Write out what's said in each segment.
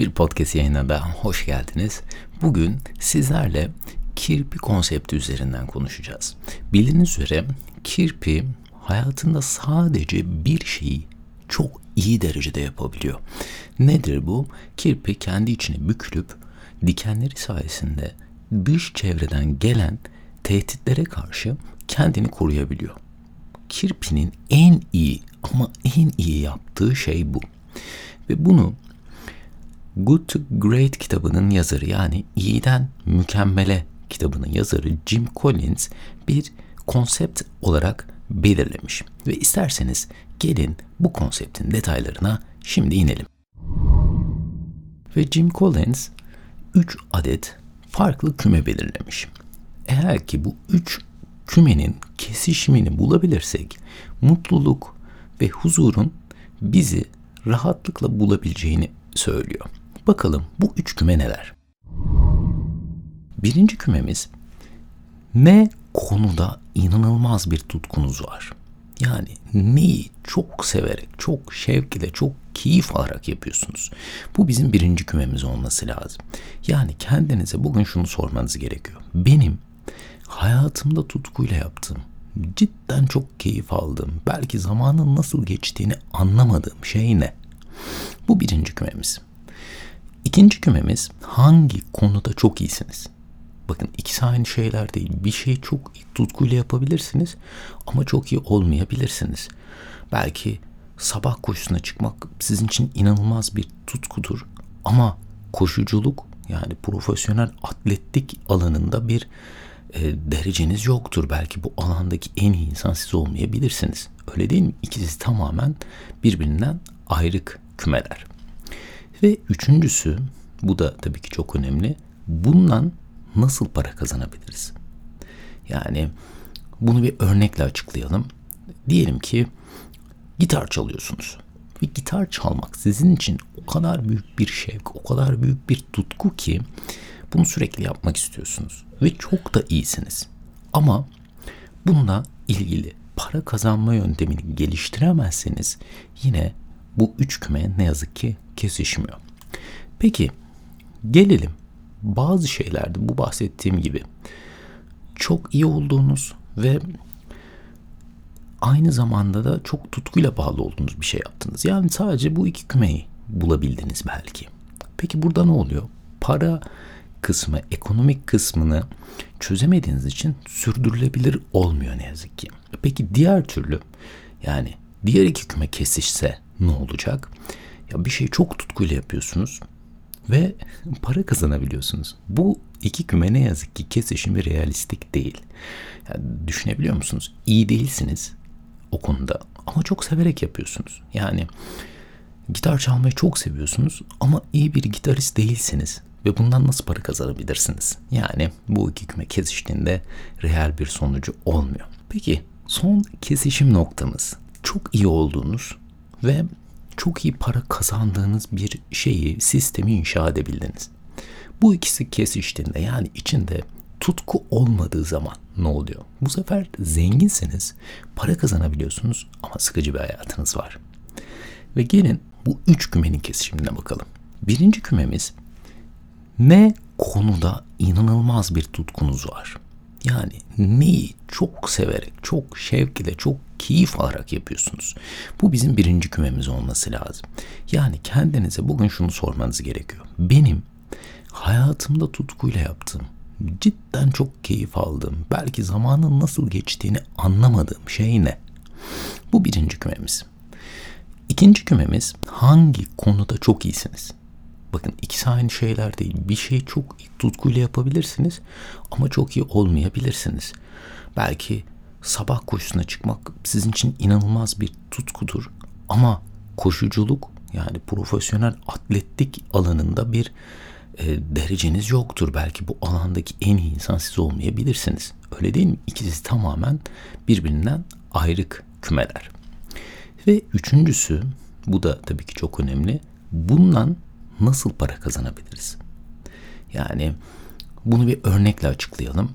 Bir podcast yayına da hoş geldiniz. Bugün sizlerle kirpi konsepti üzerinden konuşacağız. Bildiğiniz üzere kirpi hayatında sadece bir şeyi çok iyi derecede yapabiliyor. Nedir bu? Kirpi kendi içine bükülüp dikenleri sayesinde dış çevreden gelen tehditlere karşı kendini koruyabiliyor. Kirpinin en iyi yaptığı şey bu. Ve bunu Good to Great kitabının yazarı, yani İyiden Mükemmele kitabının yazarı Jim Collins bir konsept olarak belirlemiş. Ve isterseniz gelin bu konseptin detaylarına şimdi inelim. Ve Jim Collins 3 adet farklı küme belirlemiş. Eğer ki bu 3 kümenin kesişimini bulabilirsek mutluluk ve huzurun bizi rahatlıkla bulabileceğini söylüyor. Bakalım bu 3 küme neler? Birinci kümemiz, ne konuda inanılmaz bir tutkunuz var? Yani neyi çok severek, çok şevkle, çok keyif alarak yapıyorsunuz? Bu bizim birinci kümemiz olması lazım. Yani kendinize bugün şunu sormanız gerekiyor. Benim hayatımda tutkuyla yaptığım, cidden çok keyif aldığım, belki zamanın nasıl geçtiğini anlamadığım şey ne? Bu birinci kümemiz. İkinci kümemiz, hangi konuda çok iyisiniz? Bakın, ikisi aynı şeyler değil. Bir şeyi çok tutkuyla yapabilirsiniz ama çok iyi olmayabilirsiniz. Belki sabah koşusuna çıkmak sizin için inanılmaz bir tutkudur ama koşuculuk, yani profesyonel atletik alanında bir dereceniz yoktur. Belki bu alandaki en iyi insan siz olmayabilirsiniz. Öyle değil mi? İkisi tamamen birbirinden ayrık kümeler. Ve üçüncüsü, bu da tabii ki çok önemli. Bundan nasıl para kazanabiliriz? Yani bunu bir örnekle açıklayalım. Diyelim ki gitar çalıyorsunuz. Ve gitar çalmak sizin için o kadar büyük bir şevk, o kadar büyük bir tutku ki bunu sürekli yapmak istiyorsunuz. Ve çok da iyisiniz. Ama bununla ilgili para kazanma yöntemini geliştiremezseniz yine bu üç küme ne yazık ki kesişmiyor. Peki gelelim bazı şeylerde bu bahsettiğim gibi çok iyi olduğunuz ve aynı zamanda da çok tutkuyla bağlı olduğunuz bir şey yaptınız. Yani sadece bu iki kümeyi bulabildiniz belki. Peki burada ne oluyor? Para kısmı, ekonomik kısmını çözemediğiniz için sürdürülebilir olmuyor ne yazık ki. Peki diğer türlü, yani diğer iki küme kesişse ne olacak? Ya bir şeyi çok tutkuyla yapıyorsunuz ve para kazanabiliyorsunuz. Bu iki küme ne yazık ki kesişimi realistik değil. Yani düşünebiliyor musunuz? İyi değilsiniz o konuda ama çok severek yapıyorsunuz. Yani gitar çalmayı çok seviyorsunuz ama iyi bir gitarist değilsiniz. Ve bundan nasıl para kazanabilirsiniz? Yani bu iki küme kesiştiğinde real bir sonucu olmuyor. Peki son kesişim noktamız, çok iyi olduğunuz ve çok iyi para kazandığınız bir şeyi, sistemi inşa edebildiniz. Bu ikisi kesiştiğinde, yani içinde tutku olmadığı zaman ne oluyor? Bu sefer zenginsiniz, para kazanabiliyorsunuz ama sıkıcı bir hayatınız var. Ve gelin bu üç kümenin kesişimine bakalım. Birinci kümemiz, ne konuda inanılmaz bir tutkunuz var? Yani neyi çok severek, çok şevkle, çok keyif alarak yapıyorsunuz? Bu bizim birinci kümemiz olması lazım. Yani kendinize bugün şunu sormanız gerekiyor. Benim hayatımda tutkuyla yaptığım, cidden çok keyif aldığım, belki zamanın nasıl geçtiğini anlamadığım şey ne? Bu birinci kümemiz. İkinci kümemiz, hangi konuda çok iyisiniz? Bakın, ikisi aynı şeyler değil. Bir şeyi çok tutkuyla yapabilirsiniz ama çok iyi olmayabilirsiniz. Belki sabah koşusuna çıkmak sizin için inanılmaz bir tutkudur ama koşuculuk, yani profesyonel atletik alanında bir dereceniz yoktur. Belki bu alandaki en iyi insan siz olmayabilirsiniz. Öyle değil mi? İkisi tamamen birbirinden ayrık kümeler. Ve üçüncüsü, bu da tabii ki çok önemli. Bundan nasıl para kazanabiliriz? Yani bunu bir örnekle açıklayalım.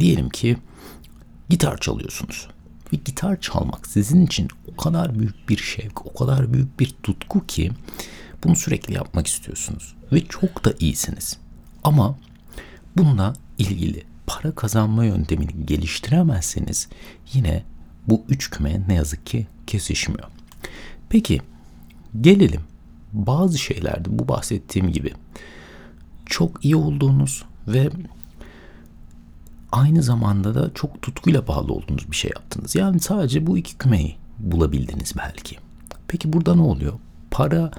Diyelim ki gitar çalıyorsunuz. Ve gitar çalmak sizin için o kadar büyük bir şevk, o kadar büyük bir tutku ki Bunu sürekli yapmak istiyorsunuz ve çok da iyisiniz. Ama bununla ilgili para kazanma yöntemini geliştiremezseniz yine bu üç küme ne yazık ki kesişmiyor. Peki gelelim bazı şeylerde bu bahsettiğim gibi çok iyi olduğunuz ve aynı zamanda da çok tutkuyla bağlı olduğunuz bir şey yaptınız. Yani sadece bu iki kümeyi bulabildiniz belki. Peki burada ne oluyor? Para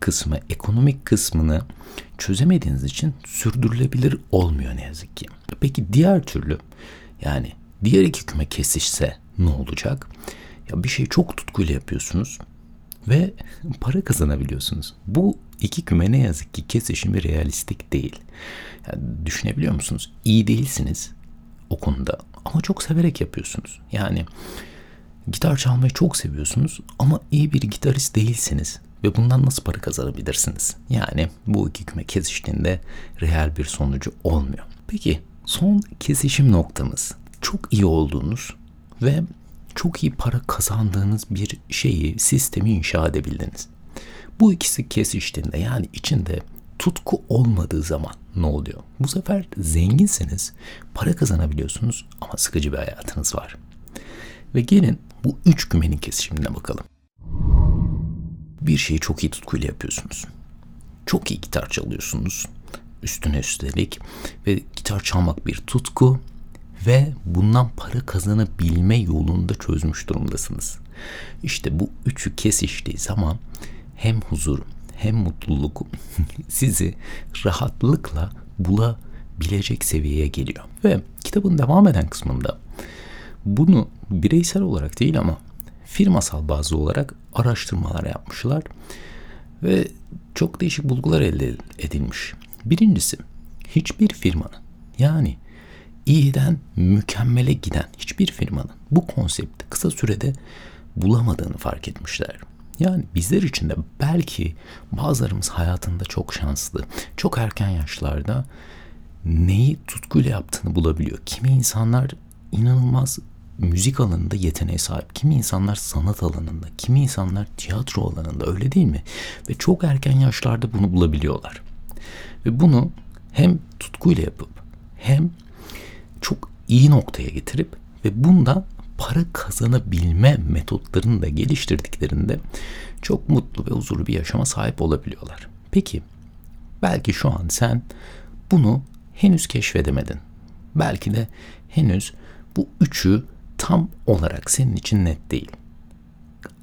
kısmı, ekonomik kısmını çözemediğiniz için sürdürülebilir olmuyor ne yazık ki. Peki diğer türlü, yani diğer iki küme kesişse ne olacak? Ya bir şeyi çok tutkuyla yapıyorsunuz ve para kazanabiliyorsunuz. Bu iki küme ne yazık ki kesişimi realistik değil. Yani düşünebiliyor musunuz? İyi değilsiniz o konuda ama çok severek yapıyorsunuz. Yani gitar çalmayı çok seviyorsunuz ama iyi bir gitarist değilsiniz. Ve bundan nasıl para kazanabilirsiniz? Yani bu iki küme kesiştiğinde reel bir sonucu olmuyor. Peki son kesişim noktamız. Çok iyi olduğunuz ve çok iyi para kazandığınız bir şeyi, sistemi inşa edebildiniz. Bu ikisi kesiştiğinde, yani içinde tutku olmadığı zaman ne oluyor? Bu sefer zenginsiniz, para kazanabiliyorsunuz ama sıkıcı bir hayatınız var. Ve gelin bu üç kümenin kesişimine bakalım. Bir şeyi çok iyi tutkuyla yapıyorsunuz. Çok iyi gitar çalıyorsunuz. Üstüne üstelik. Ve gitar çalmak bir tutku. Ve bundan para kazanabilme yolunda çözmüş durumdasınız. İşte bu üçü kesiştiği zaman hem huzur hem mutluluk sizi rahatlıkla bulabilecek seviyeye geliyor. Ve kitabın devam eden kısmında bunu bireysel olarak değil ama firmasal bazı olarak araştırmalar yapmışlar ve çok değişik bulgular elde edilmiş. Birincisi, hiçbir firmanın, yani iyiden mükemmele giden hiçbir firmanın bu konsepti kısa sürede bulamadığını fark etmişler. Yani bizler için de belki bazılarımız hayatında çok şanslı, çok erken yaşlarda neyi tutkuyla yaptığını bulabiliyor. Kimi insanlar inanılmaz müzik alanında yeteneğe sahip, kimi insanlar sanat alanında, kimi insanlar tiyatro alanında, öyle değil mi? Ve çok erken yaşlarda bunu bulabiliyorlar. Ve bunu hem tutkuyla yapıp hem çok iyi noktaya getirip ve bundan para kazanabilme metotlarını da geliştirdiklerinde çok mutlu ve huzurlu bir yaşama sahip olabiliyorlar. Peki, belki şu an sen bunu henüz keşfedemedin. Belki de henüz bu üçü tam olarak senin için net değil.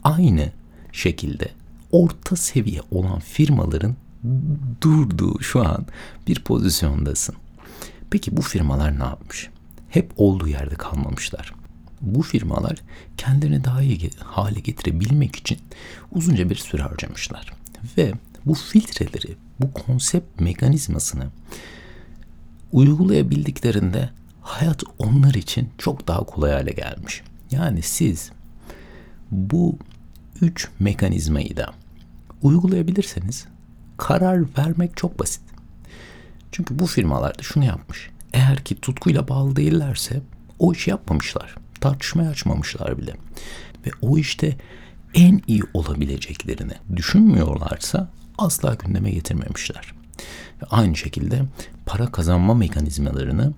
Aynı şekilde orta seviye olan firmaların durduğu şu an bir pozisyondasın. Peki bu firmalar ne yapmış? Hep olduğu yerde kalmamışlar. Bu firmalar kendini daha iyi hale getirebilmek için uzunca bir süre harcamışlar. Ve bu filtreleri, bu konsept mekanizmasını uygulayabildiklerinde hayat onlar için çok daha kolay hale gelmiş. Yani siz bu üç mekanizmayı da uygulayabilirseniz karar vermek çok basit. Çünkü bu firmalarda şunu yapmış. Eğer ki tutkuyla bağlı değillerse o işi yapmamışlar. Tartışmaya açmamışlar bile. Ve o işte en iyi olabileceklerini düşünmüyorlarsa asla gündeme getirmemişler. Ve aynı şekilde para kazanma mekanizmalarını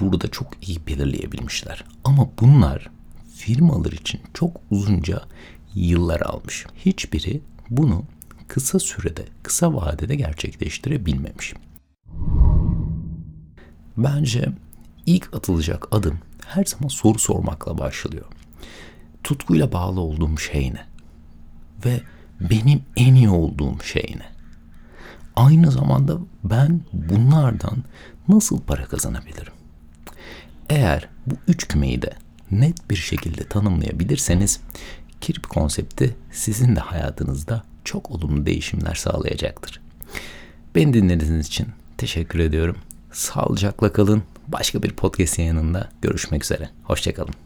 burada çok iyi belirleyebilmişler. Ama bunlar firmalar için çok uzunca yıllar almış. Hiçbiri bunu kısa sürede, kısa vadede gerçekleştirebilmemiş. Bence ilk atılacak adım her zaman soru sormakla başlıyor. Tutkuyla bağlı olduğum şey ne? Ve benim en iyi olduğum şey ne? Aynı zamanda ben bunlardan nasıl para kazanabilirim? Eğer bu üç kümeyi de net bir şekilde tanımlayabilirseniz Kirpi konsepti sizin de hayatınızda çok olumlu değişimler sağlayacaktır. Beni dinlediğiniz için teşekkür ediyorum. Sağlıcakla kalın. Başka bir podcast yayınında görüşmek üzere. Hoşça kalın.